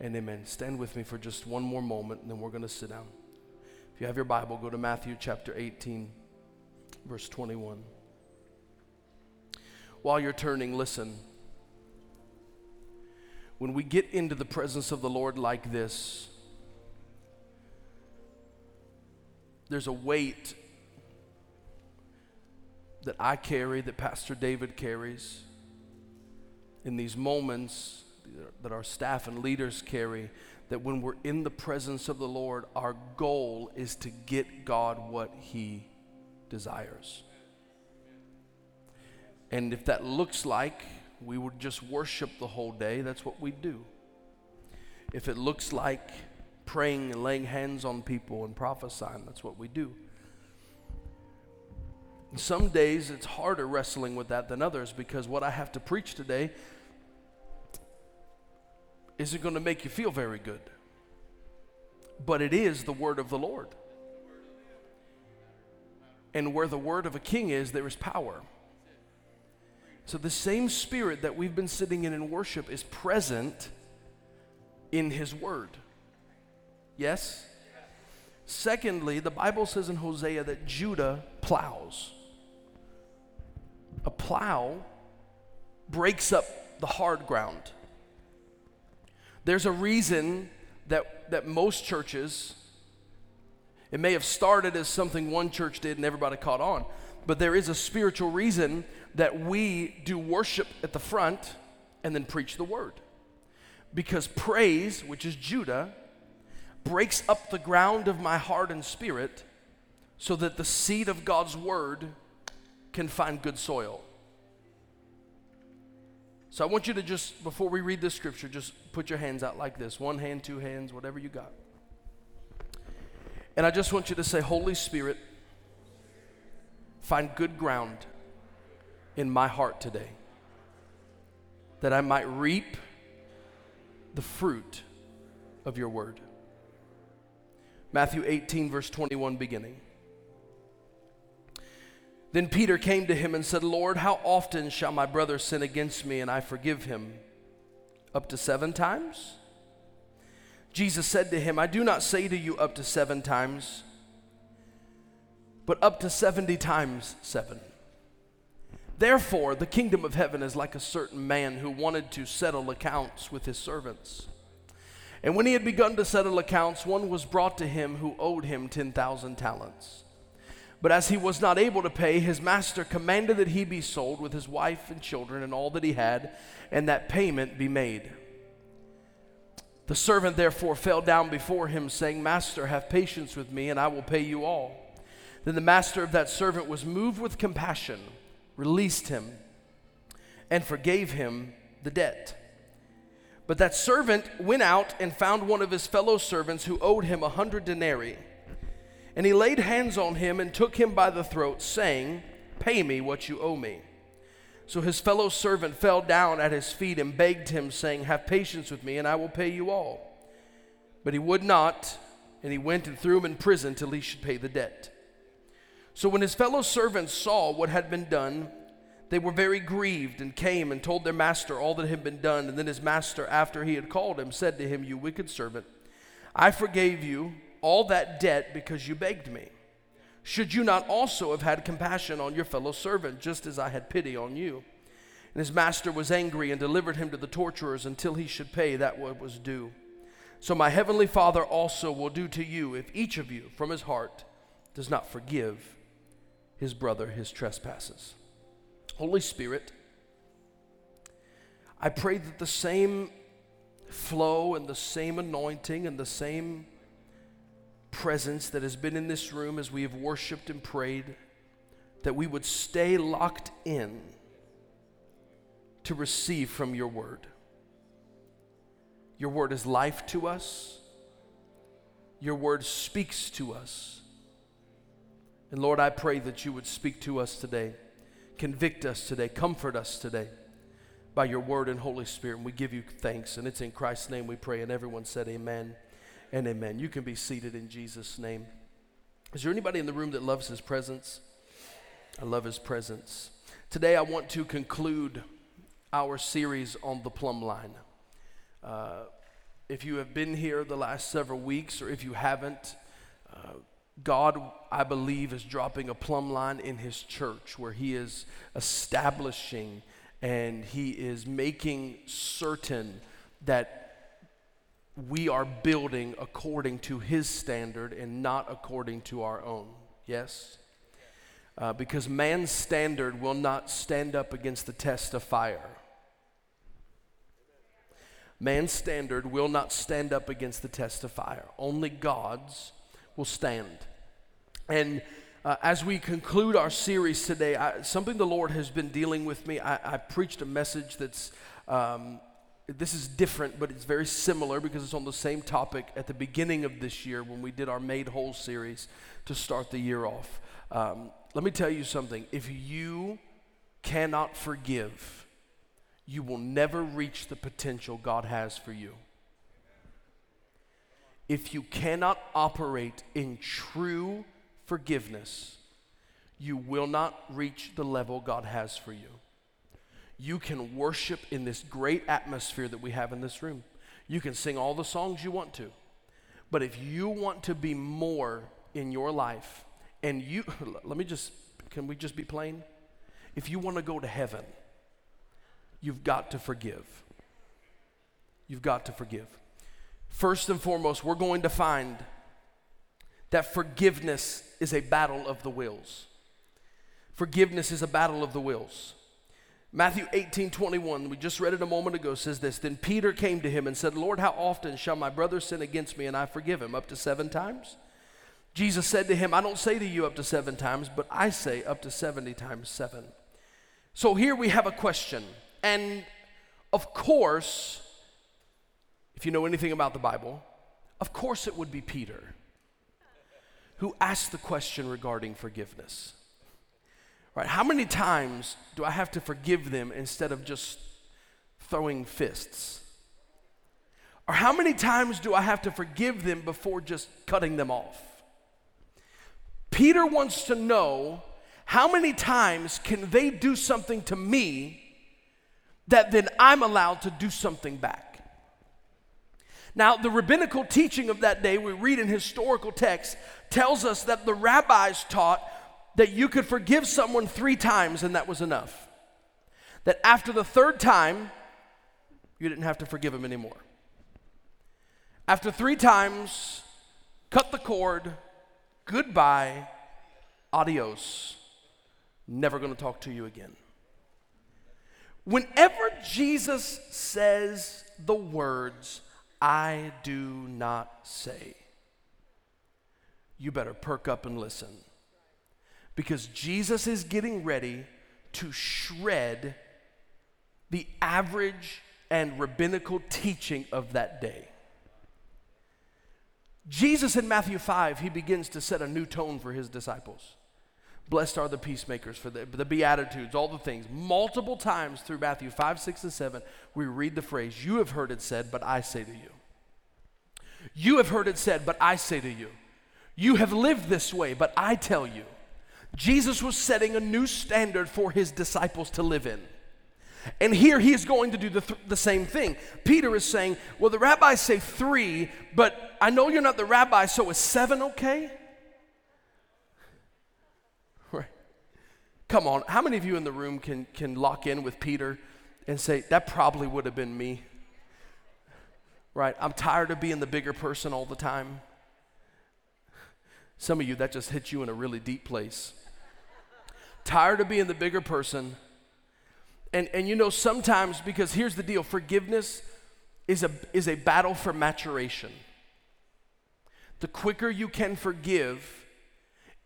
and amen. Stand with me for just one more moment, and then we're going to sit down. If you have your Bible, go to Matthew chapter 18, verse 21. While you're turning, listen. When we get into the presence of the Lord like this, there's a weight that I carry, that Pastor David carries, in these moments that our staff and leaders carry, that when we're in the presence of the Lord, our goal is to get God what He desires. And if that looks like we would just worship the whole day, that's what we do. If it looks like praying and laying hands on people and prophesying, that's what we do. And some days it's harder wrestling with that than others, because what I have to preach today isn't going to make you feel very good. But it is the word of the Lord. And where the word of a king is, there is power. So the same spirit that we've been sitting in worship is present in His word. Yes? Secondly, the Bible says in Hosea that Judah plows. A plow breaks up the hard ground. There's a reason that most churches, it may have started as something one church did and everybody caught on, but there is a spiritual reason that we do worship at the front and then preach the word. Because praise, which is Judah, breaks up the ground of my heart and spirit so that the seed of God's word can find good soil. So I want you to just, before we read this scripture, just put your hands out like this. One hand, two hands, whatever you got. And I just want you to say, Holy Spirit, find good ground in my heart today, that I might reap the fruit of your word. Matthew 18, verse 21, beginning. Then Peter came to Him and said, Lord, how often shall my brother sin against me and I forgive him? Up to 7 times? Jesus said to him, I do not say to you up to 7 times, but up to 70 times 7. Therefore, the kingdom of heaven is like a certain man who wanted to settle accounts with his servants. And when he had begun to settle accounts, one was brought to him who owed him 10,000 talents. But as he was not able to pay, his master commanded that he be sold with his wife and children and all that he had, and that payment be made. The servant therefore fell down before him, saying, Master, have patience with me, and I will pay you all. Then the master of that servant was moved with compassion, released him, and forgave him the debt. But that servant went out and found one of his fellow servants who owed him 100 denarii. And he laid hands on him and took him by the throat, saying, Pay me what you owe me. So his fellow servant fell down at his feet and begged him, saying, Have patience with me, and I will pay you all. But he would not, and he went and threw him in prison till he should pay the debt. So when his fellow servants saw what had been done, they were very grieved and came and told their master all that had been done. And then his master, after he had called him, said to him, You wicked servant, I forgave you all that debt because you begged me. Should you not also have had compassion on your fellow servant, just as I had pity on you? And his master was angry and delivered him to the torturers until he should pay that what was due. So my heavenly Father also will do to you if each of you from his heart does not forgive his brother his trespasses. Holy Spirit, I pray that the same flow and the same anointing and the same presence that has been in this room as we have worshiped and prayed, that we would stay locked in to receive from your word. Your word is life to us. Your word speaks to us. And Lord, I pray that you would speak to us today, convict us today, comfort us today by your word and Holy Spirit. And we give you thanks, and it's in Christ's name we pray. And everyone said amen and amen. You can be seated in Jesus' name. Is there anybody in the room that loves His presence? I love His presence. Today I want to conclude our series on the Plumb Line. If you have been here the last several weeks, or if you haven't, God, I believe, is dropping a plumb line in his church where he is establishing and he is making certain that we are building according to his standard and not according to our own. Yes? Because man's standard will not stand up against the test of fire. Man's standard will not stand up against the test of fire. Only God's will stand. And as we conclude our series today, something the Lord has been dealing with me. I preached a message that's... this is different, but it's very similar because it's on the same topic at the beginning of this year when we did our Made Whole series to start the year off. Let me tell you something. If you cannot forgive, you will never reach the potential God has for you. If you cannot operate in true forgiveness, you will not reach the level God has for you. You can worship in this great atmosphere that we have in this room. You can sing all the songs you want to. But if you want to be more in your life, and can we just be plain? If you want to go to heaven, you've got to forgive. You've got to forgive. First and foremost, we're going to find that forgiveness is a battle of the wills. Forgiveness is a battle of the wills. Matthew 18:21, we just read it a moment ago, says this: Then Peter came to him and said, Lord, how often shall my brother sin against me and I forgive him? Up to 7 times? Jesus said to him, I don't say to you up to 7 times, but I say up to 70 times 7. So here we have a question. And of course, if you know anything about the Bible, of course it would be Peter who asked the question regarding forgiveness. Right, how many times do I have to forgive them instead of just throwing fists? Or how many times do I have to forgive them before just cutting them off? Peter wants to know, how many times can they do something to me that then I'm allowed to do something back? Now, the rabbinical teaching of that day, we read in historical texts, tells us that the rabbis taught that you could forgive someone 3 times and that was enough. That after the 3rd time, you didn't have to forgive him anymore. After 3 times, cut the cord, goodbye, adios, never going to talk to you again. Whenever Jesus says the words, I do not say, you better perk up and listen. Because Jesus is getting ready to shred the average and rabbinical teaching of that day. Jesus in Matthew 5, he begins to set a new tone for his disciples. Blessed are the peacemakers, for the Beatitudes, all the things. Multiple times through Matthew 5, 6, and 7, we read the phrase, you have heard it said, but I say to you. You have heard it said, but I say to you. You have lived this way, but I tell you. Jesus was setting a new standard for his disciples to live in. And here he is going to do the same thing. Peter is saying, well, the rabbis say 3, but I know you're not the rabbi, so is 7 okay? Right. Come on, how many of you in the room can lock in with Peter and say, that probably would have been me? Right, I'm tired of being the bigger person all the time. Some of you, that just hits you in a really deep place. Tired of being the bigger person. And you know, sometimes, because here's the deal, forgiveness is a battle for maturation. The quicker you can forgive,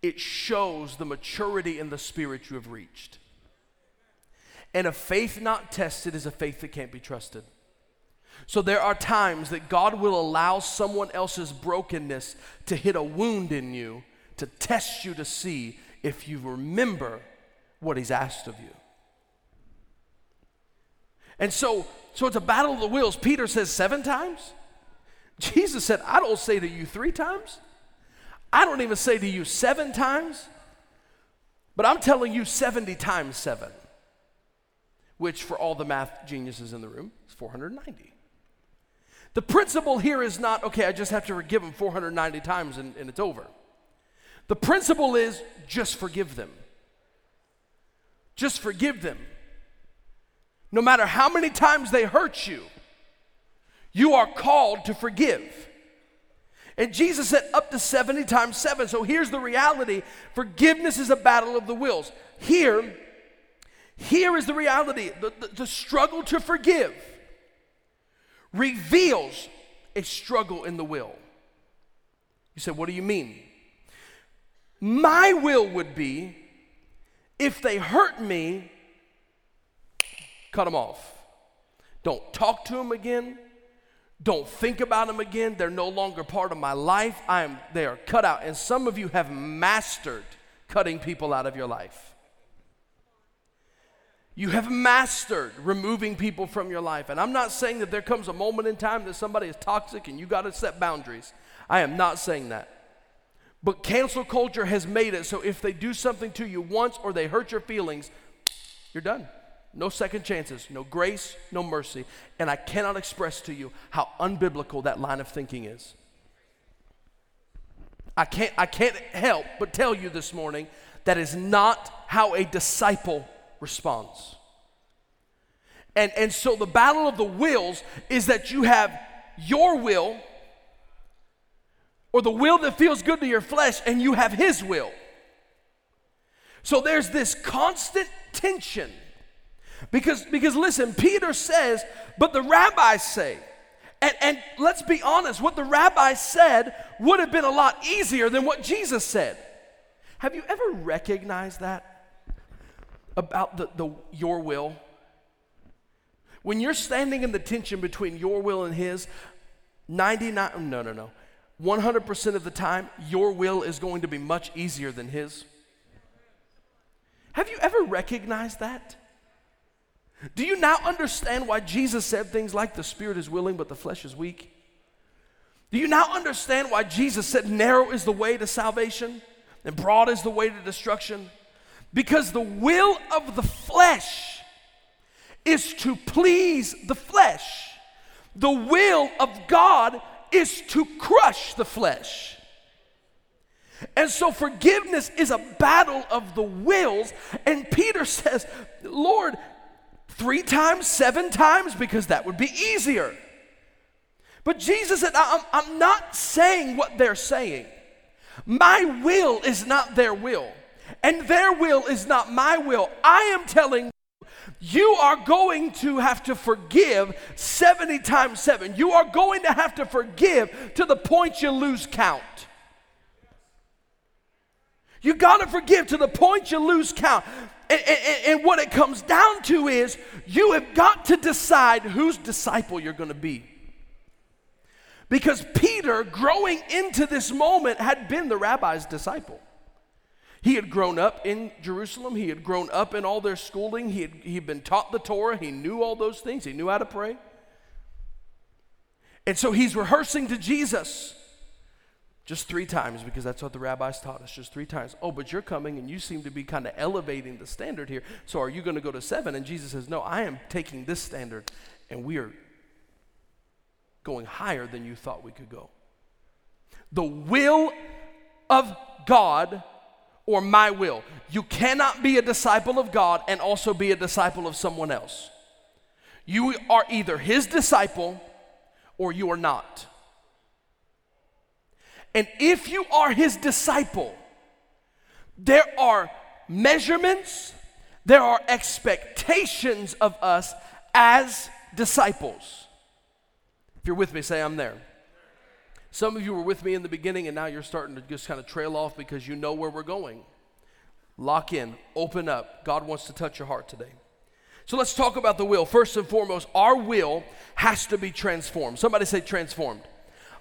it shows the maturity in the spirit you have reached. And a faith not tested is a faith that can't be trusted. So there are times that God will allow someone else's brokenness to hit a wound in you, to test you to see if you remember what he's asked of you. And so it's a battle of the wills. Peter says 7 times. Jesus said, I don't say to you 3 times. I don't even say to you 7 times. But I'm telling you 70 times 7, which for all the math geniuses in the room is 490. The principle here is not, okay, I just have to forgive them 490 times and it's over. The principle is just forgive them. Just forgive them. No matter how many times they hurt you, you are called to forgive. And Jesus said up to 70 times 7. So here's the reality. Forgiveness is a battle of the wills. Here is the reality. The struggle to forgive reveals a struggle in the will. You said, what do you mean? My will would be, if they hurt me, cut them off. Don't talk to them again. Don't think about them again. They're no longer part of my life. They are cut out. And some of you have mastered cutting people out of your life. You have mastered removing people from your life. And I'm not saying that there comes a moment in time that somebody is toxic and you got to set boundaries. I am not saying that. But cancel culture has made it so if they do something to you once or they hurt your feelings, you're done. No second chances, no grace, no mercy. And I cannot express to you how unbiblical that line of thinking is. I can't help but tell you this morning that is not how a disciple responds. And so the battle of the wills is that you have your will, or the will that feels good to your flesh, and you have his will. So there's this constant tension. Because listen, Peter says, but the rabbis say, and let's be honest, what the rabbis said would have been a lot easier than what Jesus said. Have you ever recognized that about your will? When you're standing in the tension between your will and his, 100% of the time, your will is going to be much easier than his. Have you ever recognized that? Do you now understand why Jesus said things like the spirit is willing but the flesh is weak? Do you now understand why Jesus said narrow is the way to salvation and broad is the way to destruction? Because the will of the flesh is to please the flesh. The will of God is to crush the flesh. And so forgiveness is a battle of the wills. And Peter says, Lord, 3 times, 7 times, because that would be easier. But Jesus said, I'm not saying what they're saying. My will is not their will, and their will is not my will. I am telling you, you are going to have to forgive 70 times 7. You are going to have to forgive to the point you lose count. You got to forgive to the point you lose count. And what it comes down to is you have got to decide whose disciple you're going to be. Because Peter, growing into this moment, had been the rabbi's disciple. He had grown up in Jerusalem. He had grown up in all their schooling. He'd been taught the Torah. He knew all those things. He knew how to pray. And so he's rehearsing to Jesus. Just 3 times, because that's what the rabbis taught us, just 3 times. Oh, but you're coming and you seem to be kind of elevating the standard here. So are you going to go to 7? And Jesus says, no, I am taking this standard and we are going higher than you thought we could go. The will of God or my will. You cannot be a disciple of God and also be a disciple of someone else. You are either his disciple or you are not. And if you are his disciple, there are measurements, there are expectations of us as disciples. If you're with me, say I'm there. Some of you were with me in the beginning and now you're starting to just kind of trail off because you know where we're going. Lock in, open up. God wants to touch your heart today. So let's talk about the will. First and foremost, our will has to be transformed. Somebody say transformed.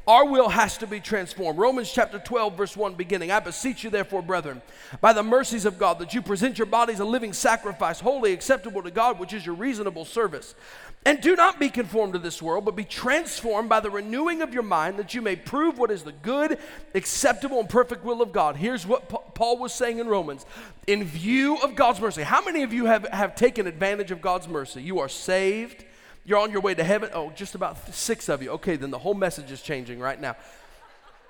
Our will has to be transformed. Romans chapter 12, verse 1 beginning. I beseech you therefore, brethren, by the mercies of God, that you present your bodies a living sacrifice, holy, acceptable to God, which is your reasonable service. And do not be conformed to this world, but be transformed by the renewing of your mind, that you may prove what is the good, acceptable, and perfect will of God. Here's what Paul was saying in Romans. In view of God's mercy. How many of you have taken advantage of God's mercy? You are saved. You're on your way to heaven? Oh, just about six of you. Okay, then the whole message is changing right now.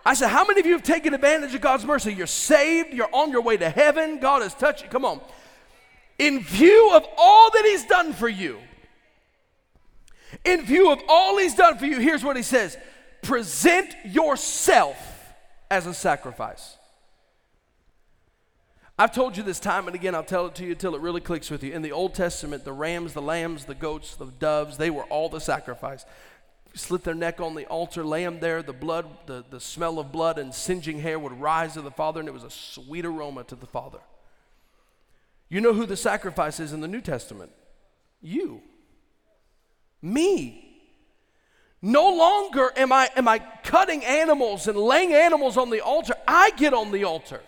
I said, how many of you have taken advantage of God's mercy? You're saved. You're on your way to heaven. God has touched you. Come on. In view of all that he's done for you, in view of all he's done for you, here's what he says. Present yourself as a sacrifice. I've told you this time and again. I'll tell it to you until it really clicks with you. In the Old Testament, the rams, the lambs, the goats, the doves, they were all the sacrifice. Slit their neck on the altar, lay them there. The blood, the smell of blood and singeing hair would rise to the Father, and it was a sweet aroma to the Father. You know who the sacrifice is in the New Testament? You. Me. No longer am I cutting animals and laying animals on the altar. I get on the altar.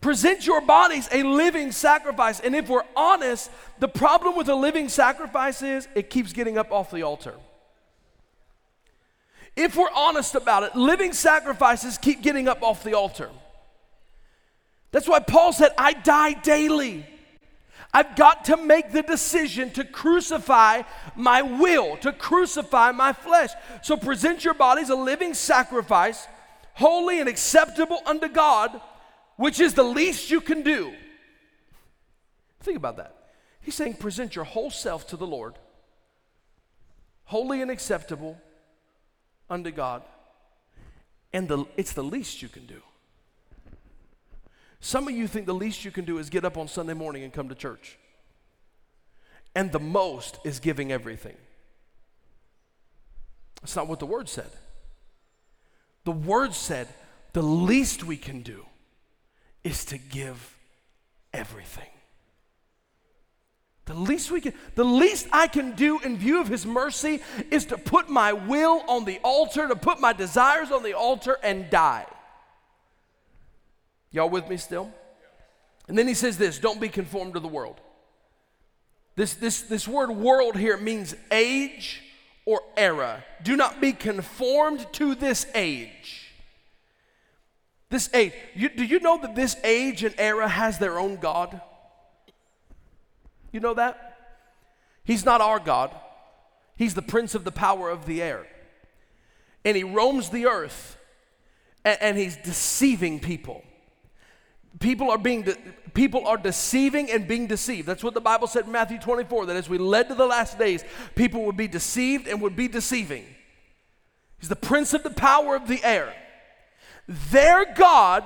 Present your bodies a living sacrifice. And if we're honest, the problem with a living sacrifice is it keeps getting up off the altar. If we're honest about it, living sacrifices keep getting up off the altar. That's why Paul said, I die daily. I've got to make the decision to crucify my will, to crucify my flesh. So present your bodies a living sacrifice, holy and acceptable unto God, which is the least you can do. Think about that. He's saying present your whole self to the Lord, holy and acceptable unto God, and it's the least you can do. Some of you think the least you can do is get up on Sunday morning and come to church, and the most is giving everything. That's not what the Word said. The Word said the least we can do is to give everything. The least I can do in view of his mercy is to put my will on the altar, to put my desires on the altar and die. Y'all with me still? And then he says this, don't be conformed to the world. This word world here means age or era. Do not be conformed to this age. This age. Do you know that this age and era has their own God? You know that? He's not our God. He's the prince of the power of the air. And he roams the earth, and he's deceiving people. People are deceiving and being deceived. That's what the Bible said in Matthew 24, that as we led to the last days, people would be deceived and would be deceiving. He's the prince of the power of the air. Their God,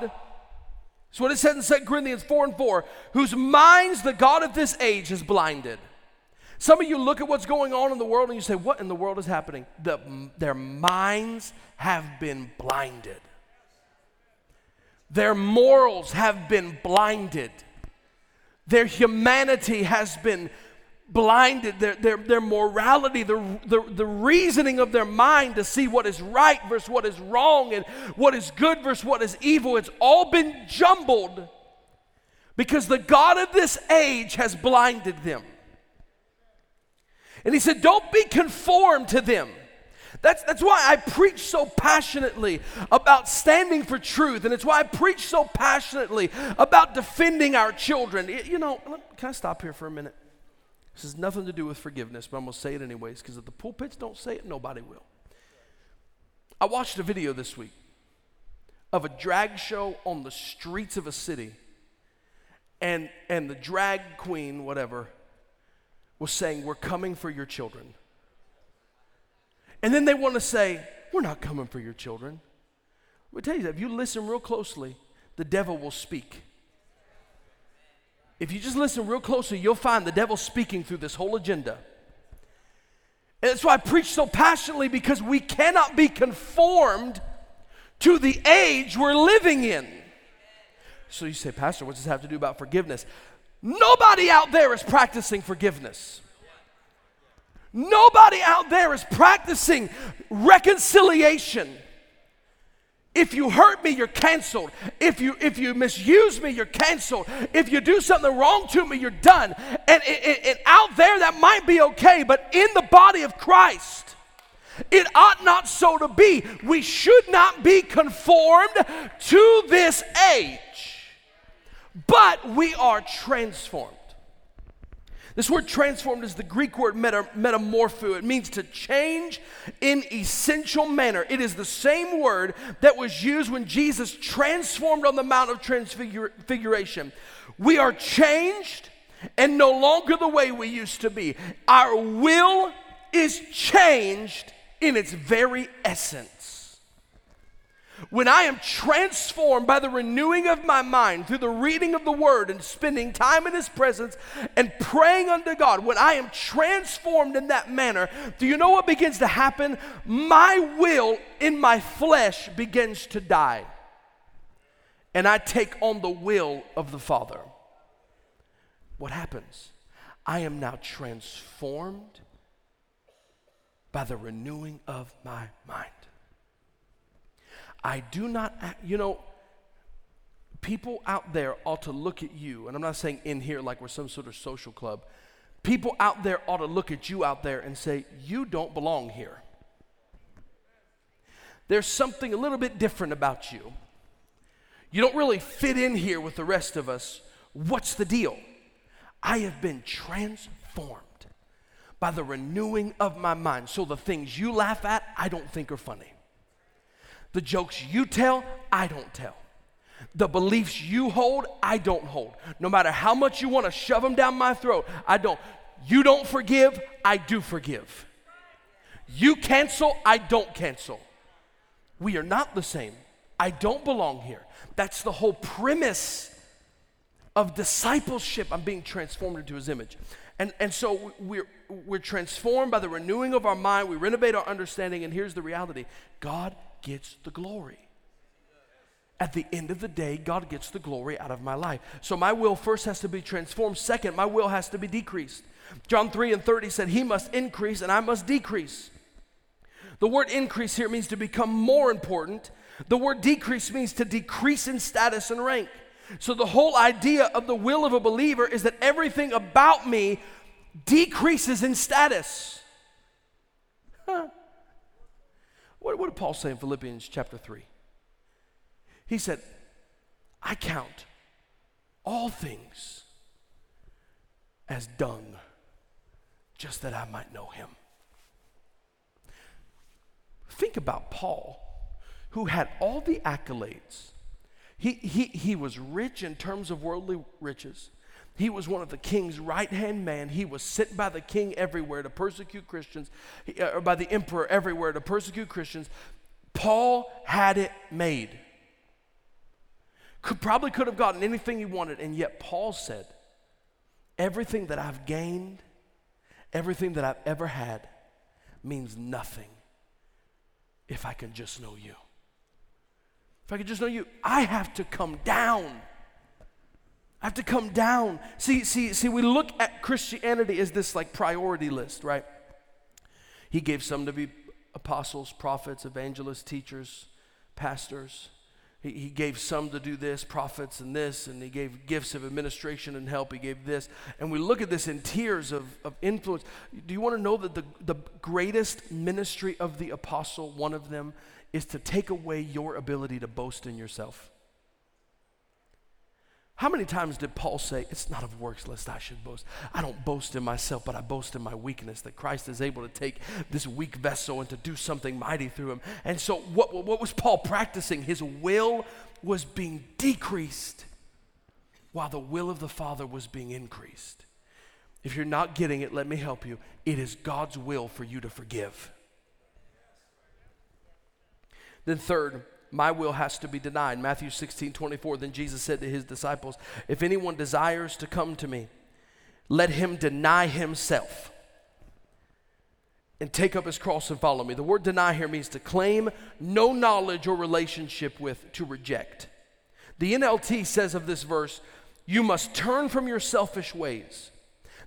that's what it said in 2 Corinthians 4:4, whose minds the God of this age has blinded. Some of you look at what's going on in the world and you say, what in the world is happening? Their minds have been blinded. Their morals have been blinded. Their humanity has been blinded. Their morality, the reasoning of their mind to see what is right versus what is wrong and what is good versus what is evil, it's all been jumbled because the God of this age has blinded them. And he said, don't be conformed to them. That's why I preach so passionately about standing for truth, and it's why I preach so passionately about defending our children. You know, can I stop here for a minute? This has nothing to do with forgiveness, but I'm going to say it anyways, because if the pulpits don't say it, nobody will. I watched a video this week of a drag show on the streets of a city, and the drag queen, whatever, was saying, we're coming for your children. And then they want to say, we're not coming for your children. Let me tell you that, if you listen real closely, the devil will speak. If you just listen real closely, you'll find the devil speaking through this whole agenda. And that's why I preach so passionately, because we cannot be conformed to the age we're living in. So you say, Pastor, what does this have to do about forgiveness? Nobody out there is practicing forgiveness. Nobody out there is practicing reconciliation. If you hurt me, you're canceled. If you misuse me, you're canceled. If you do something wrong to me, you're done. And out there, that might be okay, but in the body of Christ, it ought not so to be. We should not be conformed to this age, but we are transformed. This word transformed is the Greek word metamorpho. It means to change in essential manner. It is the same word that was used when Jesus transformed on the Mount of Transfiguration. We are changed and no longer the way we used to be. Our will is changed in its very essence. When I am transformed by the renewing of my mind through the reading of the Word and spending time in His presence and praying unto God, when I am transformed in that manner, do you know what begins to happen? My will in my flesh begins to die, and I take on the will of the Father. What happens? I am now transformed by the renewing of my mind. I do not, people out there ought to look at you, and I'm not saying in here like we're some sort of social club. People out there ought to look at you out there and say, you don't belong here. There's something a little bit different about you. You don't really fit in here with the rest of us. What's the deal? I have been transformed by the renewing of my mind. So the things you laugh at, I don't think are funny. The jokes you tell, I don't tell. The beliefs you hold, I don't hold. No matter how much you want to shove them down my throat, I don't. You don't forgive, I do forgive. You cancel, I don't cancel. We are not the same. I don't belong here. That's the whole premise of discipleship. I'm being transformed into His image. And so we're transformed by the renewing of our mind. We renovate our understanding, and here's the reality. God gets the glory. At the end of the day, God gets the glory out of my life. So my will first has to be transformed. Second, my will has to be decreased. John 3:30 said, He must increase and I must decrease. The word increase here means to become more important. The word decrease means to decrease in status and rank. So the whole idea of the will of a believer is that everything about me decreases in status. Huh. What did Paul say in Philippians chapter 3? He said, I count all things as dung, just that I might know Him. Think about Paul, who had all the accolades. He was rich in terms of worldly riches. He was one of the king's right-hand man. He was sent by the king everywhere to persecute Christians, or by the emperor everywhere to persecute Christians. Paul had it made. Probably could have gotten anything he wanted, and yet Paul said, everything that I've gained, everything that I've ever had means nothing if I can just know You. If I could just know You, I have to come down. I have to come down. See, we look at Christianity as this like priority list, right? He gave some to be apostles, prophets, evangelists, teachers, pastors. He gave some to do this, prophets and this, and He gave gifts of administration and help. He gave this. And we look at this in tiers of influence. Do you want to know that the greatest ministry of the apostle, one of them, is to take away your ability to boast in yourself? How many times did Paul say, it's not of works lest I should boast? I don't boast in myself, but I boast in my weakness, that Christ is able to take this weak vessel and to do something mighty through him. And so what was Paul practicing? His will was being decreased while the will of the Father was being increased. If you're not getting it, let me help you. It is God's will for you to forgive. Then third, my will has to be denied. Matthew 16:24, then Jesus said to His disciples, if anyone desires to come to Me, let him deny himself and take up his cross and follow Me. The word deny here means to claim no knowledge or relationship with, to reject. The NLT says of this verse, you must turn from your selfish ways.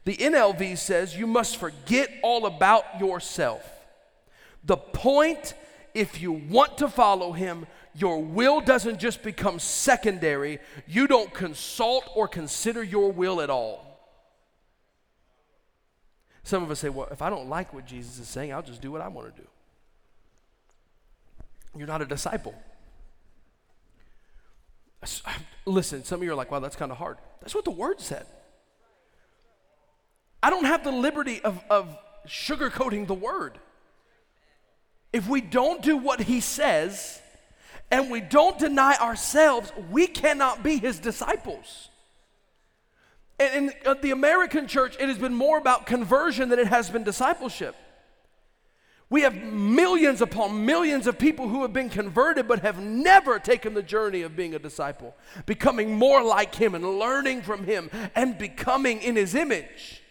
The NLV says you must forget all about yourself. The point, if you want to follow Him, your will doesn't just become secondary. You don't consult or consider your will at all. Some of us say, well, if I don't like what Jesus is saying, I'll just do what I want to do. You're not a disciple. Listen, some of you are like, wow, that's kind of hard. That's what the Word said. I don't have the liberty of sugarcoating the word. If we don't do what he says and we don't deny ourselves, we cannot be his disciples. And in the American church, it has been more about conversion than it has been discipleship. We have millions upon millions of people who have been converted but have never taken the journey of being a disciple, becoming more like him and learning from him and becoming in his image.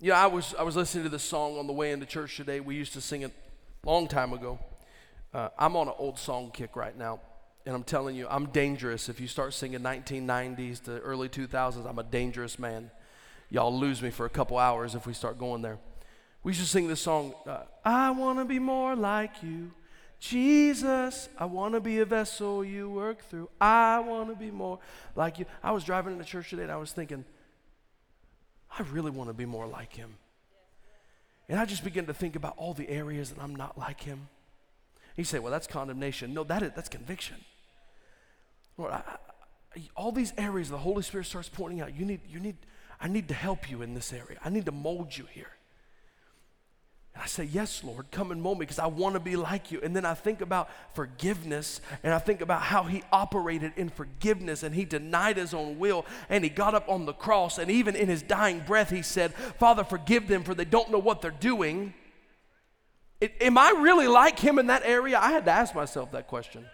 You know, I was listening to this song on the way into church today. We used to sing it a long time ago. I'm on an old song kick right now, and I'm telling you, I'm dangerous. If you start singing 1990s to early 2000s, I'm a dangerous man. Y'all lose me for a couple hours if we start going there. We used to sing this song, I want to be more like you, Jesus. I want to be a vessel you work through. I want to be more like you. I was driving into church today, and I was thinking, I really want to be more like him. And I just began to think about all the areas that I'm not like him. You say, well, that's condemnation. No, that's conviction. Lord, all these areas the Holy Spirit starts pointing out, I need to help you in this area. I need to mold you here. And I say, yes, Lord, come and mold me because I want to be like you. And then I think about forgiveness, and I think about how he operated in forgiveness, and he denied his own will, and he got up on the cross, and even in his dying breath he said, Father, forgive them, for they don't know what they're doing. Am I really like him in that area? I had to ask myself that question.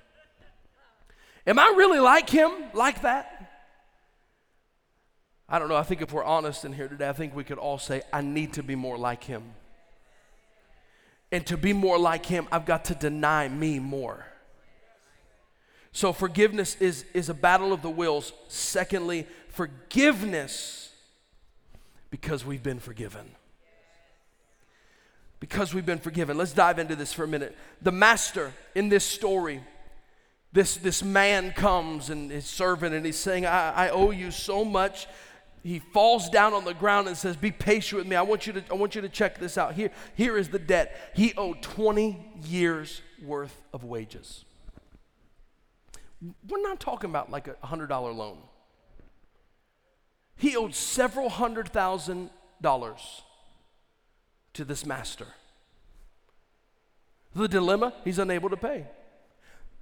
Am I really like him like that? I don't know. I think if we're honest in here today, I think we could all say, I need to be more like him. And to be more like him, I've got to deny me more. So forgiveness is a battle of the wills. Secondly, forgiveness because we've been forgiven. Because we've been forgiven. Let's dive into this for a minute. The master in this story, this man comes and his servant, and he's saying, I owe you so much. He falls down on the ground and says, be patient with me. I want you to check this out. Here is the debt. He owed 20 years worth of wages. We're not talking about like a $100 loan. He owed several $100,000 to this master. The dilemma, he's unable to pay.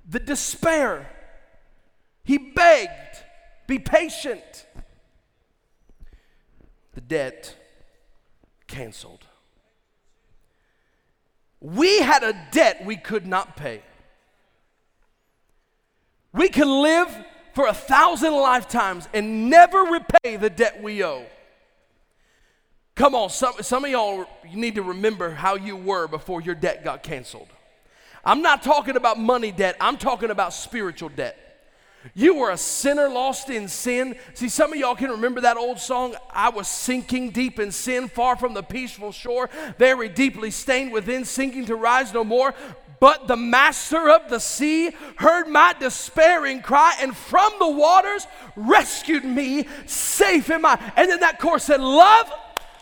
The despair, he begged, be patient. The debt canceled. We had a debt we could not pay. We could live for 1,000 lifetimes and never repay the debt we owe. Come on, some of y'all need to remember how you were before your debt got canceled. I'm not talking about money debt. I'm talking about spiritual debt. You were a sinner lost in sin. See, some of y'all can remember that old song, I was sinking deep in sin, far from the peaceful shore, very deeply stained within, sinking to rise no more. But the master of the sea heard my despairing cry, and from the waters rescued me, safe am I. And then that chorus said, love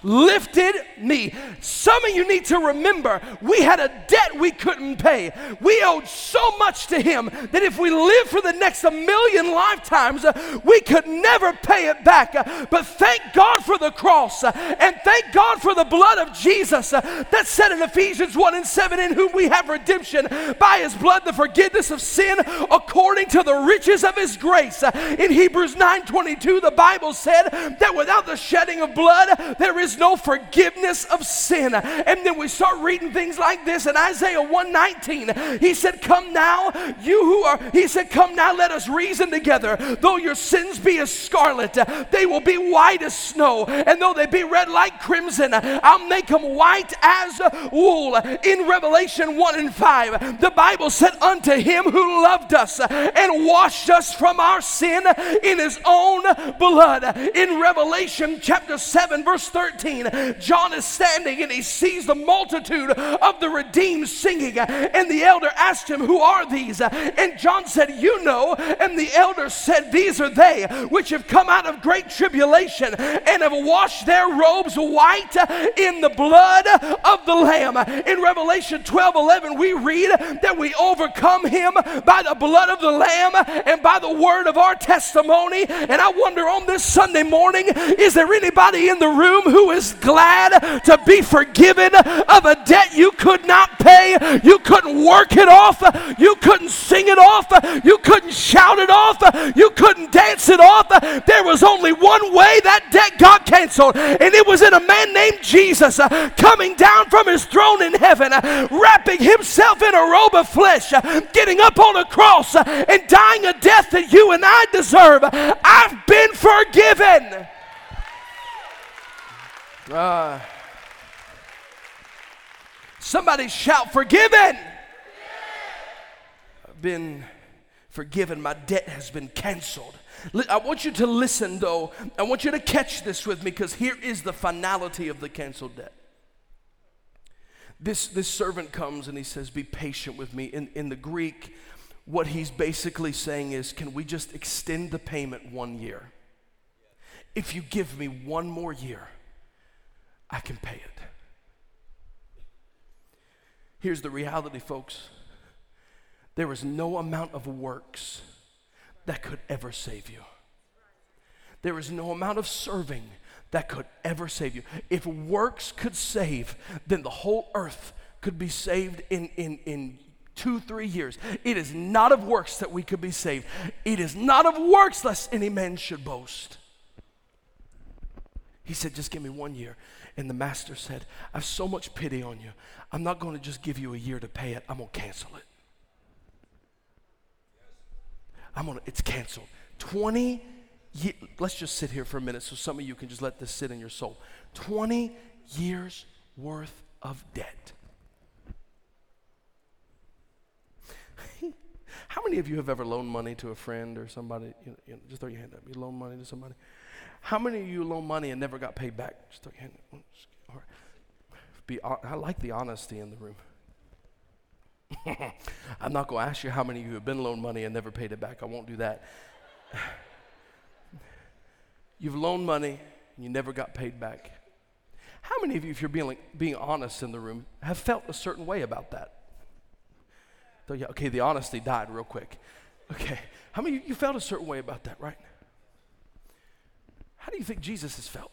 lifted me. Some of you need to remember we had a debt we couldn't pay. We owed so much to him that if we lived for the next 1,000,000 lifetimes, we could never pay it back. But thank God for the cross, and thank God for the blood of Jesus that said in Ephesians 1:7, in whom we have redemption by his blood, the forgiveness of sin according to the riches of his grace. In Hebrews 9:22, the Bible said that without the shedding of blood, there is no forgiveness of sin. And then we start reading things like this in Isaiah 1:19. He said, come now, you who are, he said, come now, let us reason together. Though your sins be as scarlet, they will be white as snow. And though they be red like crimson, I'll make them white as wool. In Revelation 1:5, the Bible said, unto him who loved us and washed us from our sin in his own blood. In Revelation chapter 7, verse 13, 17, John is standing and he sees the multitude of the redeemed singing. And the elder asked him, who are these? And John said, you know. And the elder said, these are they which have come out of great tribulation and have washed their robes white in the blood of the Lamb. In Revelation 12:11, we read that we overcome him by the blood of the Lamb and by the word of our testimony. And I wonder on this Sunday morning, is there anybody in the room who is glad to be forgiven of a debt you could not pay? You couldn't work it off. You couldn't sing it off. You couldn't shout it off. You couldn't dance it off. There was only one way that debt got canceled, and it was in a man named Jesus coming down from his throne in heaven, wrapping himself in a robe of flesh, getting up on a cross, and dying a death that you and I deserve. I've been forgiven. Somebody shout, forgiven. I've been forgiven. My debt has been canceled. I want you to listen, though. I want you to catch this with me, because here is the finality of the canceled debt. This servant comes and he says, be patient with me. In the Greek, what he's basically saying is, can we just extend the payment 1 year? If you give me 1 more year, I can pay it. Here's the reality, folks. There is no amount of works that could ever save you. There is no amount of serving that could ever save you. If works could save, then the whole earth could be saved in 2-3 years. It is not of works that we could be saved. It is not of works lest any man should boast. He said, just give me 1 year. And the master said, I have so much pity on you. I'm not going to just give you a year to pay it. I'm going to cancel it. It's canceled. 20 years, let's just sit here for a minute so some of you can just let this sit in your soul. 20 years worth of debt. How many of you have ever loaned money to a friend or somebody? You know, just throw your hand up. You loan money to somebody. How many of you loan money and never got paid back? Just throw your hand up. All right. I like the honesty in the room. I'm not going to ask you how many of you have been loaned money and never paid it back. I won't do that. You've loaned money and you never got paid back. How many of you, if you're being honest in the room, have felt a certain way about that? Okay, the honesty died real quick. Okay, how many of you felt a certain way about that, right? How do you think Jesus has felt?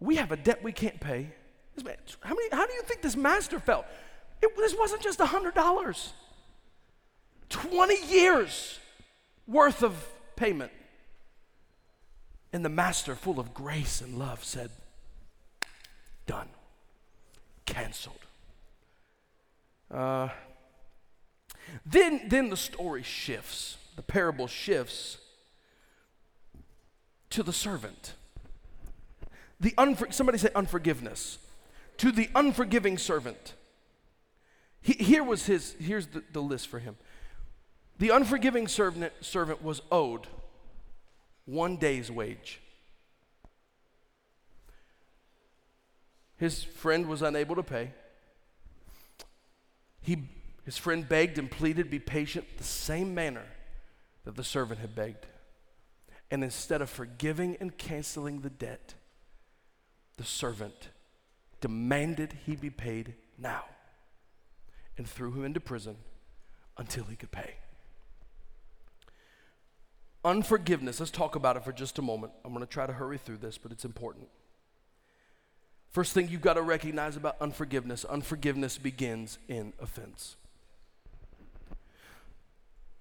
We have a debt we can't pay. How do you think this master felt? This wasn't just $100. 20 years worth of payment. And the master, full of grace and love, said, done. Canceled. Then the story shifts. The parable shifts to the servant. Somebody say unforgiveness. To the unforgiving servant. Here's the list for him. The unforgiving servant was owed 1 day's wage. His friend was unable to pay. His friend begged and pleaded, be patient, the same manner that the servant had begged. And instead of forgiving and canceling the debt, the servant demanded he be paid now and threw him into prison until he could pay. Unforgiveness, let's talk about it for just a moment. I'm going to try to hurry through this, but it's important. First thing you've got to recognize about unforgiveness begins in offense.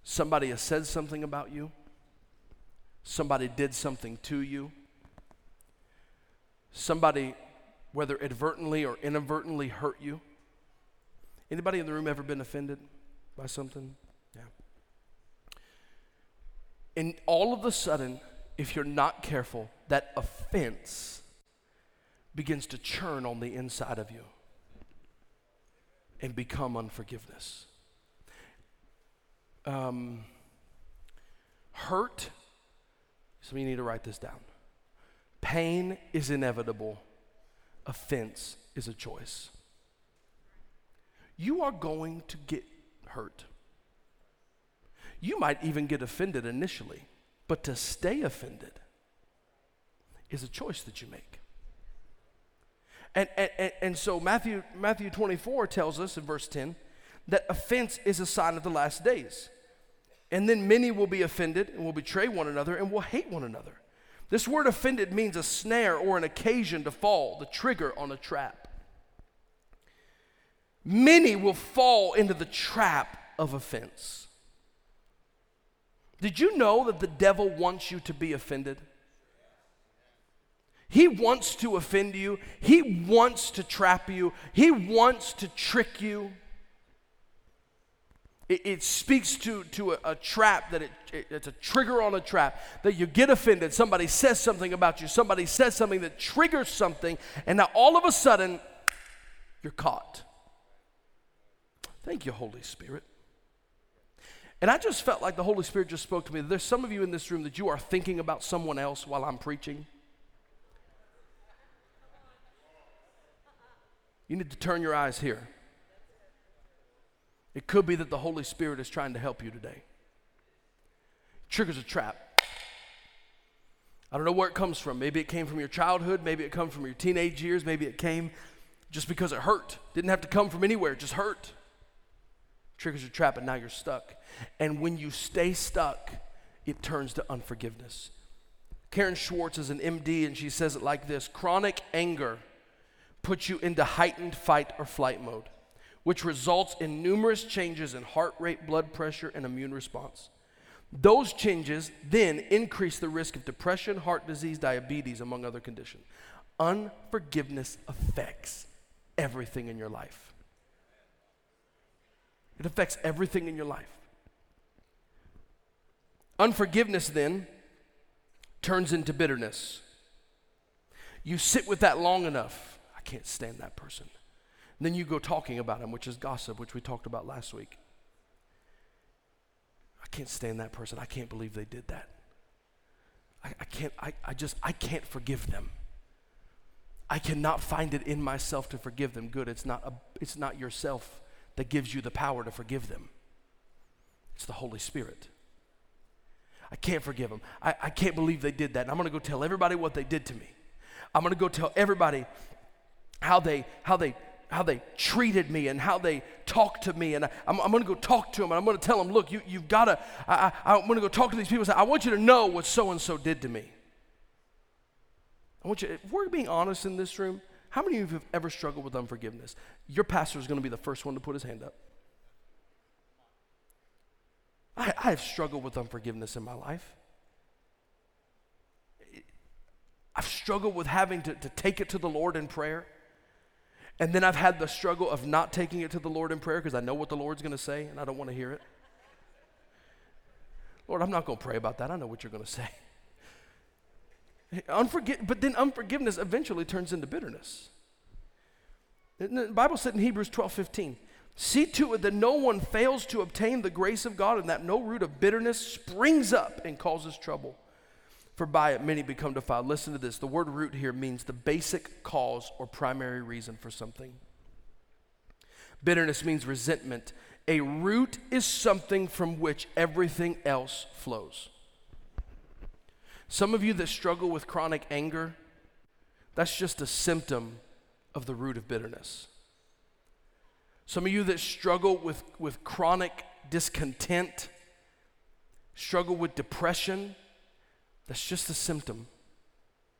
Somebody has said something about you. Somebody did something to you. Somebody, whether advertently or inadvertently, hurt you. Anybody in the room ever been offended by something? Yeah. And all of a sudden, if you're not careful, that offense begins to churn on the inside of you and become unforgiveness. Hurt, so you need to write this down. Pain is inevitable. Offense is a choice. You are going to get hurt. You might even get offended initially, but to stay offended is a choice that you make. And so Matthew 24 tells us in verse 10 that offense is a sign of the last days. And then many will be offended and will betray one another and will hate one another. This word offended means a snare or an occasion to fall, the trigger on a trap. Many will fall into the trap of offense. Did you know that the devil wants you to be offended? He wants to offend you. He wants to trap you. He wants to trick you. It speaks to a trap, that it's a trigger on a trap, that you get offended. Somebody says something about you. Somebody says something that triggers something, and now all of a sudden, you're caught. Thank you, Holy Spirit. And I just felt like the Holy Spirit just spoke to me. There's some of you in this room that you are thinking about someone else while I'm preaching. You need to turn your eyes here. It could be that the Holy Spirit is trying to help you today. Triggers a trap. I don't know where it comes from. Maybe it came from your childhood. Maybe it came from your teenage years. Maybe it came just because it hurt. Didn't have to come from anywhere. It just hurt. Triggers a trap, and now you're stuck. And when you stay stuck, it turns to unforgiveness. Karen Schwartz is an MD, and she says it like this. Chronic anger puts you into heightened fight or flight mode, which results in numerous changes in heart rate, blood pressure, and immune response. Those changes then increase the risk of depression, heart disease, diabetes, among other conditions. Unforgiveness affects everything in your life. It affects everything in your life. Unforgiveness then turns into bitterness. You sit with that long enough. I can't stand that person. And then you go talking about him, which is gossip, which we talked about last week. I can't stand that person. I can't believe they did that. I can't forgive them. I cannot find it in myself to forgive them. Good, it's not yourself that gives you the power to forgive them. It's the Holy Spirit. I can't forgive them. I can't believe they did that. And I'm going to go tell everybody what they did to me. I'm going to go tell everybody how they treated me and how they talked to me, and I'm going to go talk to them, and I'm going to tell them, look, I'm going to go talk to these people and say, I want you to know what so-and-so did to me. If we're being honest in this room, how many of you have ever struggled with unforgiveness? Your pastor is going to be the first one to put his hand up. I have struggled with unforgiveness in my life. I've struggled with having to take it to the Lord in prayer. And then I've had the struggle of not taking it to the Lord in prayer because I know what the Lord's going to say and I don't want to hear it. Lord, I'm not going to pray about that. I know what you're going to say. But then unforgiveness eventually turns into bitterness. The Bible said in Hebrews 12:15, see to it that no one fails to obtain the grace of God and that no root of bitterness springs up and causes trouble. For by it many become defiled. Listen to this. The word root here means the basic cause or primary reason for something. Bitterness means resentment. A root is something from which everything else flows. Some of you that struggle with chronic anger, that's just a symptom of the root of bitterness. Some of you that struggle with chronic discontent, struggle with depression, that's just a symptom.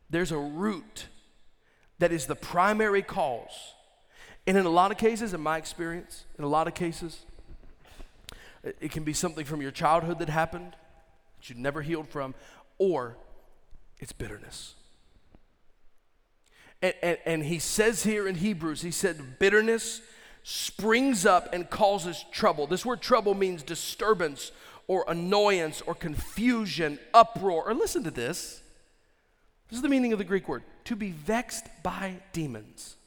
There's a root that is the primary cause. And in a lot of cases, in my experience, it can be something from your childhood that happened that you never healed from, or it's bitterness. And he says here in Hebrews, he said, bitterness springs up and causes trouble. This word trouble means disturbance, or annoyance, or confusion, uproar, or listen to this. This is the meaning of the Greek word, to be vexed by demons.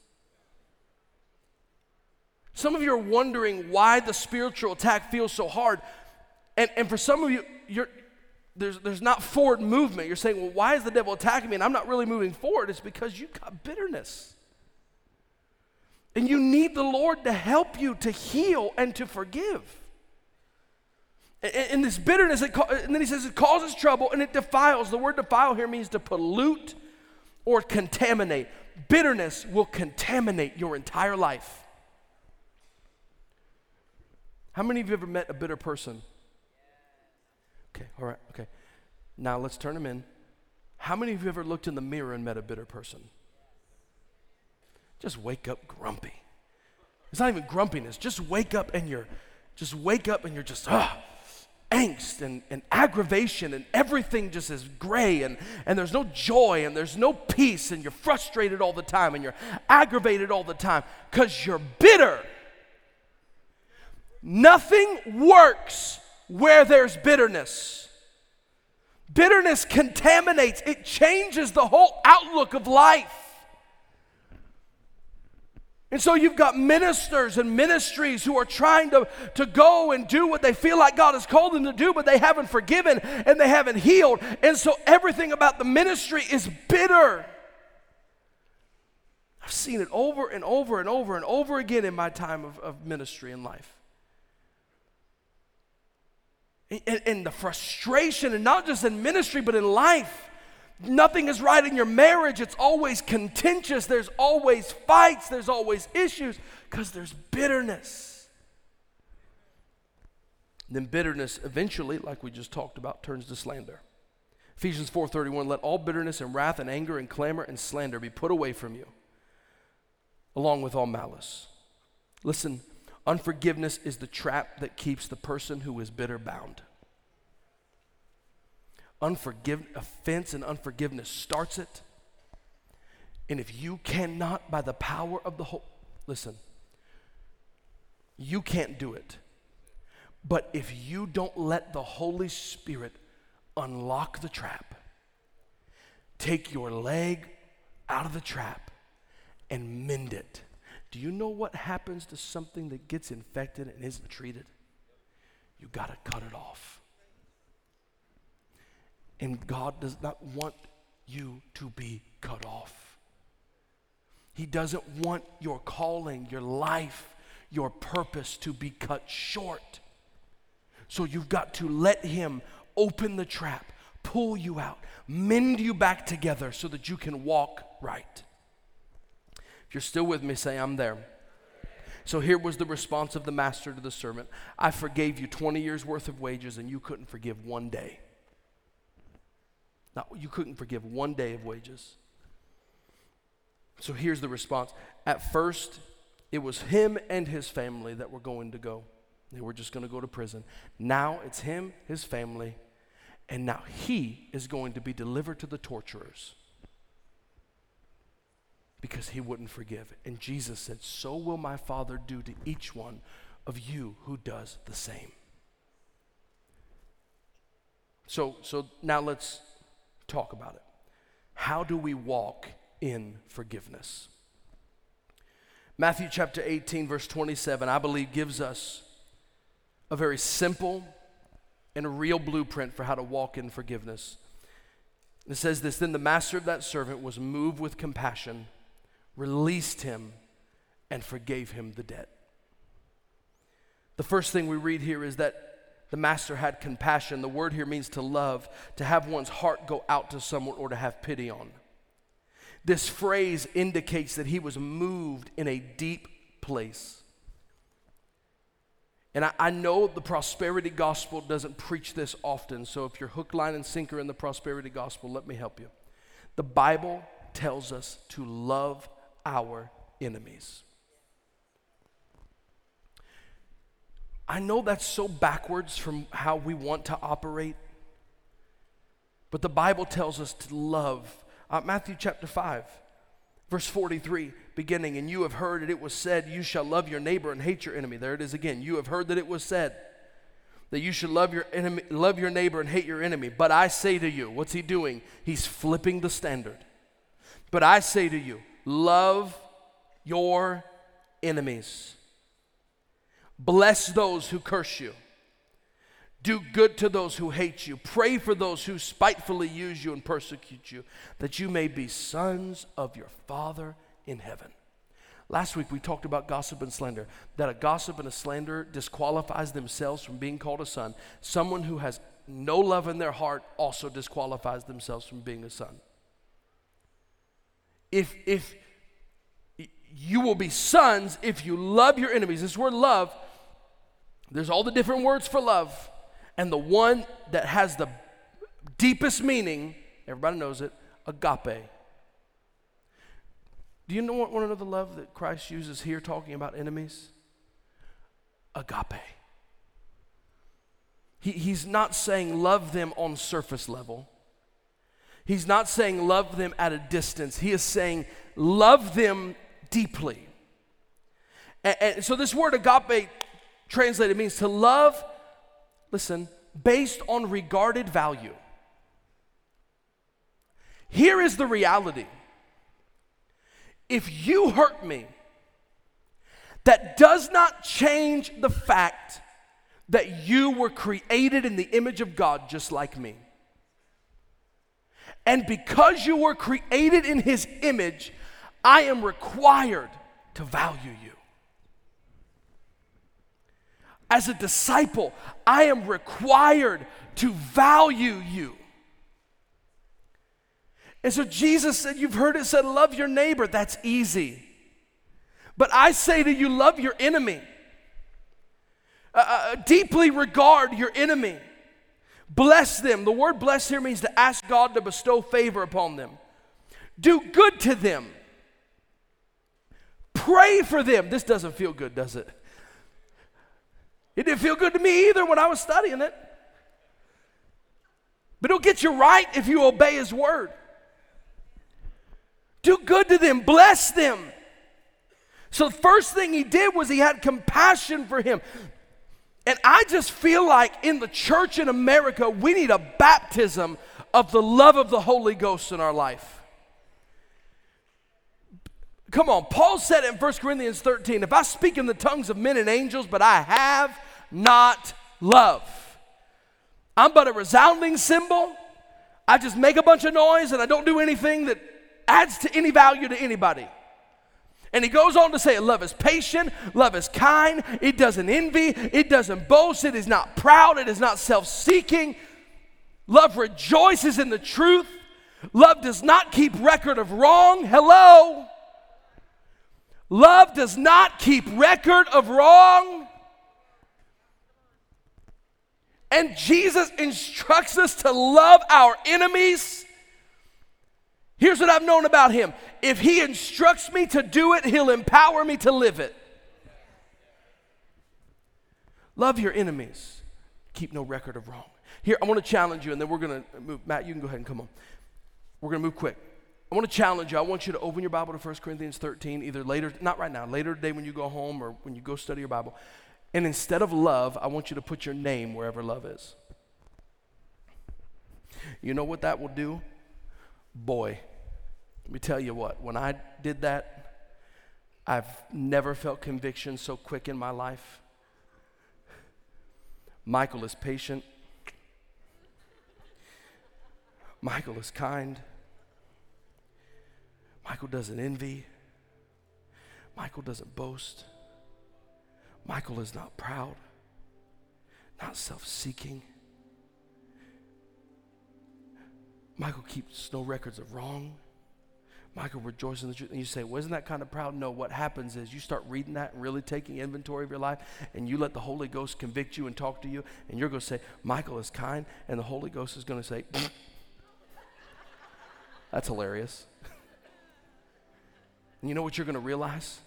Some of you are wondering why the spiritual attack feels so hard, and for some of you, there's not forward movement. You're saying, well, why is the devil attacking me and I'm not really moving forward? It's because you've got bitterness. And you need the Lord to help you to heal and to forgive. And this bitterness, and then he says it causes trouble and it defiles. The word defile here means to pollute or contaminate. Bitterness will contaminate your entire life. How many of you ever met a bitter person? Okay, all right, okay. Now let's turn them in. How many of you ever looked in the mirror and met a bitter person? Just wake up grumpy. It's not even grumpiness. Just wake up and you're just angst and aggravation, and everything just is gray, and there's no joy and there's no peace, and you're frustrated all the time and you're aggravated all the time because you're bitter. Nothing works where there's bitterness. Bitterness contaminates. It changes the whole outlook of life. And so you've got ministers and ministries who are trying to go and do what they feel like God has called them to do, but they haven't forgiven and they haven't healed. And so everything about the ministry is bitter. I've seen it over and over and over and over again in my time of ministry and life. And the frustration, and not just in ministry, but in life. Nothing is right in your marriage. It's always contentious. There's always fights. There's always issues because there's bitterness. And then bitterness eventually, like we just talked about, turns to slander. Ephesians 4:31, let all bitterness and wrath and anger and clamor and slander be put away from you, along with all malice. Listen, unforgiveness is the trap that keeps the person who is bitter bound. Offense and unforgiveness starts it. And if you cannot, by the power of the Holy, listen, you can't do it. But if you don't let the Holy Spirit unlock the trap, take your leg out of the trap and mend it. Do you know what happens to something that gets infected and isn't treated? You got to cut it off. And God does not want you to be cut off. He doesn't want your calling, your life, your purpose to be cut short. So you've got to let Him open the trap, pull you out, mend you back together so that you can walk right. If you're still with me, say, I'm there. So here was the response of the master to the servant. I forgave you 20 years' worth of wages, and you couldn't forgive one day. Now, you couldn't forgive one day of wages. So here's the response. At first, it was him and his family that were going to go. They were just going to go to prison. Now it's him, his family, and now he is going to be delivered to the torturers because he wouldn't forgive. And Jesus said, so will my Father do to each one of you who does the same. So now let's talk about it. How do we walk in forgiveness? Matthew chapter 18, verse 27, I believe gives us a very simple and a real blueprint for how to walk in forgiveness. It says this, then the master of that servant was moved with compassion, released him, and forgave him the debt. The first thing we read here is that the master had compassion. The word here means to love, to have one's heart go out to someone or to have pity on. This phrase indicates that he was moved in a deep place. And I know the prosperity gospel doesn't preach this often, so if you're hook, line, and sinker in the prosperity gospel, let me help you. The Bible tells us to love our enemies. I know that's so backwards from how we want to operate, but the Bible tells us to love. Matthew chapter 5, verse 43, beginning, and you have heard that it was said, you shall love your neighbor and hate your enemy. There it is again. You have heard that it was said that you should love your neighbor and hate your enemy. But I say to you, what's he doing? He's flipping the standard. But I say to you, love your enemies. Bless those who curse you. Do good to those who hate you. Pray for those who spitefully use you and persecute you, that you may be sons of your Father in heaven. Last week we talked about gossip and slander, that a gossip and a slanderer disqualifies themselves from being called a son. Someone who has no love in their heart also disqualifies themselves from being a son. If you will be sons if you love your enemies. This word love, there's all the different words for love, and the one that has the deepest meaning, everybody knows it, agape. Do you want to know the love that Christ uses here talking about enemies? Agape. He's not saying love them on surface level. He's not saying love them at a distance. He is saying love them deeply. And so this word agape translated means to love, listen, based on regarded value. Here is the reality. If you hurt me, that does not change the fact that you were created in the image of God just like me. And because you were created in His image, I am required to value you. As a disciple, I am required to value you. And so Jesus said, you've heard it said, love your neighbor. That's easy. But I say to you, love your enemy. Deeply regard your enemy. Bless them. The word bless here means to ask God to bestow favor upon them. Do good to them. Pray for them. This doesn't feel good, does it? It didn't feel good to me either when I was studying it. But it'll get you right if you obey His word. Do good to them. Bless them. So the first thing He did was He had compassion for him. And I just feel like in the church in America, we need a baptism of the love of the Holy Ghost in our life. Come on. Paul said in 1 Corinthians 13, if I speak in the tongues of men and angels, but I have not love, I'm but a resounding cymbal. I just make a bunch of noise and I don't do anything that adds to any value to anybody. And he goes on to say, love is patient, love is kind, it doesn't envy, it doesn't boast, it is not proud, it is not self-seeking. Love rejoices in the truth. Love does not keep record of wrong. Hello? Love does not keep record of wrong. And Jesus instructs us to love our enemies. Here's what I've known about Him. If He instructs me to do it, He'll empower me to live it. Love your enemies. Keep no record of wrong. Here, I want to challenge you, and then we're going to move. Matt, you can go ahead and come on. We're going to move quick. I want to challenge you. I want you to open your Bible to 1 Corinthians 13, either later, not right now, later today when you go home or when you go study your Bible. And instead of love, I want you to put your name wherever love is. You know what that will do? Boy, let me tell you what, when I did that, I've never felt conviction so quick in my life. Michael is patient. Michael is kind. Michael doesn't envy. Michael doesn't boast. Michael is not proud, not self-seeking. Michael keeps no records of wrong. Michael rejoices in the truth. And you say, well, isn't that kind of proud? No, what happens is you start reading that and really taking inventory of your life, and you let the Holy Ghost convict you and talk to you, and you're going to say, Michael is kind, and the Holy Ghost is going to say, that's hilarious. And you know what you're going to realize?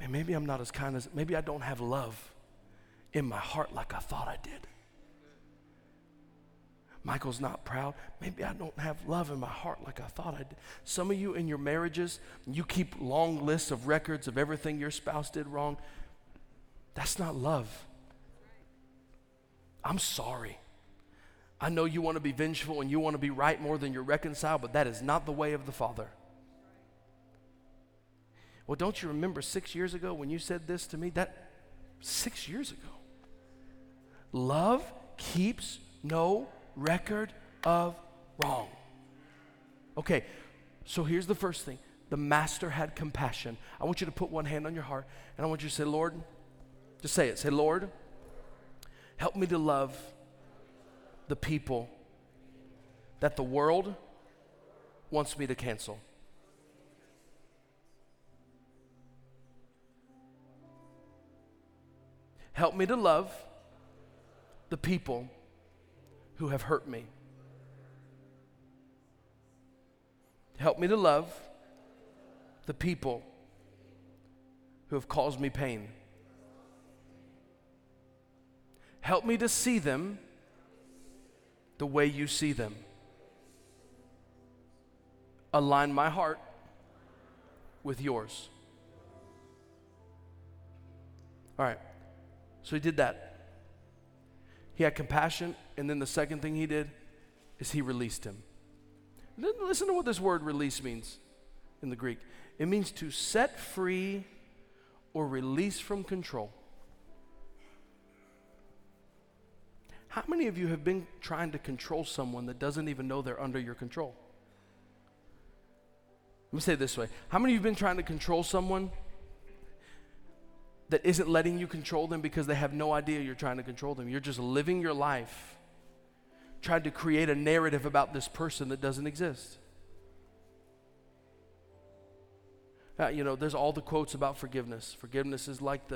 Man, maybe I'm not as kind as, maybe I don't have love in my heart like I thought I did. Michael's not proud. Maybe I don't have love in my heart like I thought I did. Some of you in your marriages, you keep long lists of records of everything your spouse did wrong. That's not love. I'm sorry. I know you want to be vengeful and you want to be right more than you're reconciled, but that is not the way of the Father. Well, don't you remember 6 years ago when you said this to me? That 6 years ago. Love keeps no record of wrong. Okay, so here's the first thing. The master had compassion. I want you to put one hand on your heart, and I want you to say, Lord, just say it. Say, Lord, help me to love the people that the world wants me to cancel. Help me to love the people who have hurt me. Help me to love the people who have caused me pain. Help me to see them the way you see them. Align my heart with yours. All right, so he did that. He had compassion, and then the second thing he did is he released him. Listen to what this word release means in the Greek. It means to set free or release from control. How many of you have been trying to control someone that doesn't even know they're under your control? Let me say it this way. How many of you have been trying to control someone that isn't letting you control them because they have no idea you're trying to control them? You're just living your life trying to create a narrative about this person that doesn't exist. You know, there's all the quotes about forgiveness. Forgiveness is like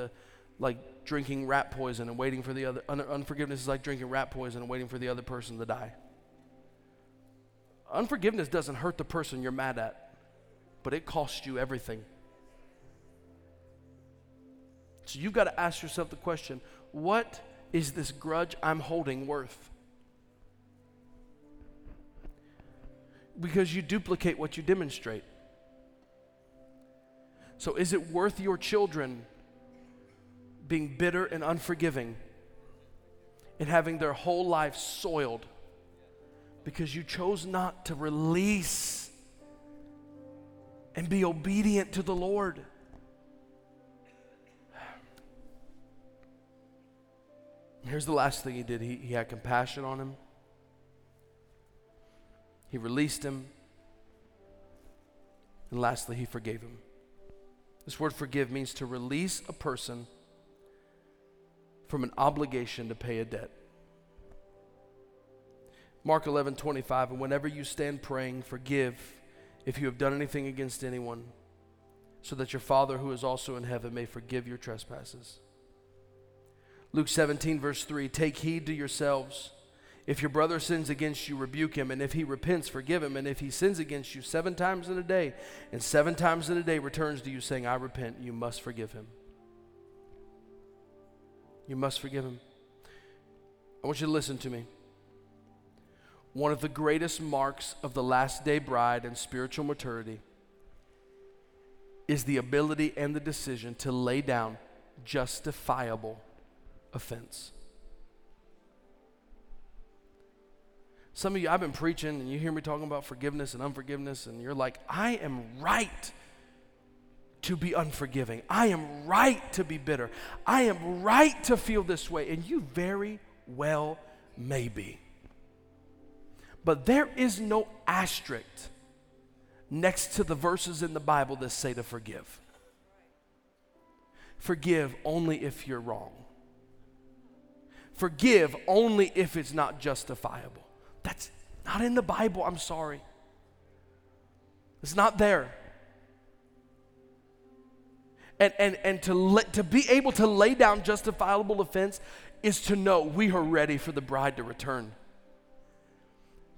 drinking rat poison and waiting for the other. Unforgiveness is like drinking rat poison and waiting for the other person to die. Unforgiveness doesn't hurt the person you're mad at, but it costs you everything. So you've got to ask yourself the question, what is this grudge I'm holding worth? Because you duplicate what you demonstrate. So is it worth your children being bitter and unforgiving and having their whole life soiled because you chose not to release and be obedient to the Lord? Here's the last thing he did. He had compassion on him. He released him. And lastly, he forgave him. This word forgive means to release a person from an obligation to pay a debt. Mark 11:25, and whenever you stand praying, forgive if you have done anything against anyone, so that your Father who is also in heaven may forgive your trespasses. Luke 17:3, take heed to yourselves. If your brother sins against you, rebuke him, and if he repents, forgive him, and if he sins against you 7 times in a day, and 7 times in a day returns to you saying, I repent, you must forgive him. You must forgive him. I want you to listen to me. One of the greatest marks of the last day bride and spiritual maturity is the ability and the decision to lay down justifiable offense. Some of you, I've been preaching, and you hear me talking about forgiveness and unforgiveness, and you're like, I am right to be unforgiving. I am right to be bitter. I am right to feel this way, and you very well may be. But there is no asterisk next to the verses in the Bible that say to forgive. Forgive only if you're wrong. Forgive only if it's not justifiable. That's not in the Bible, I'm sorry. It's not there. And to be able to lay down justifiable offense is to know we are ready for the bride to return.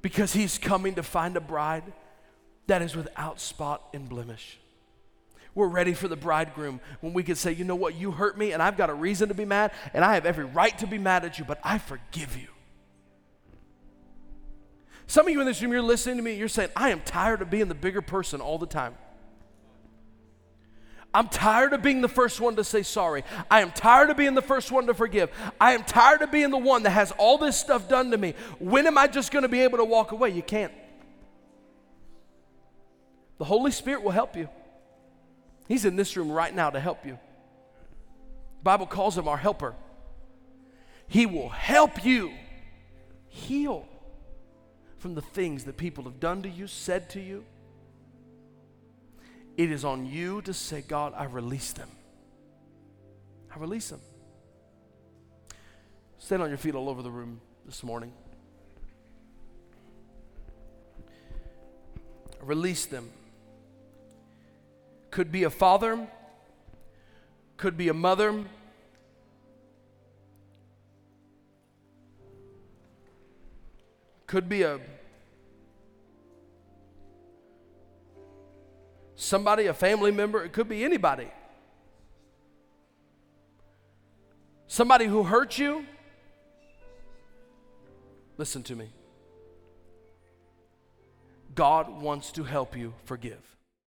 Because he's coming to find a bride that is without spot and blemish. We're ready for the bridegroom when we can say, you know what, you hurt me and I've got a reason to be mad and I have every right to be mad at you, but I forgive you. Some of you in this room, you're listening to me, you're saying, I am tired of being the bigger person all the time. I'm tired of being the first one to say sorry. I am tired of being the first one to forgive. I am tired of being the one that has all this stuff done to me. When am I just going to be able to walk away? You can't. The Holy Spirit will help you. He's in this room right now to help you. The Bible calls him our helper. He will help you Heal from the things that people have done to you, said to you. It is on you to say, God, I release them. I release them. Stand on your feet all over the room this morning. Release them. Could be a father, could be a mother, could be somebody, a family member, it could be anybody. Somebody who hurt you. Listen to me. God wants to help you forgive.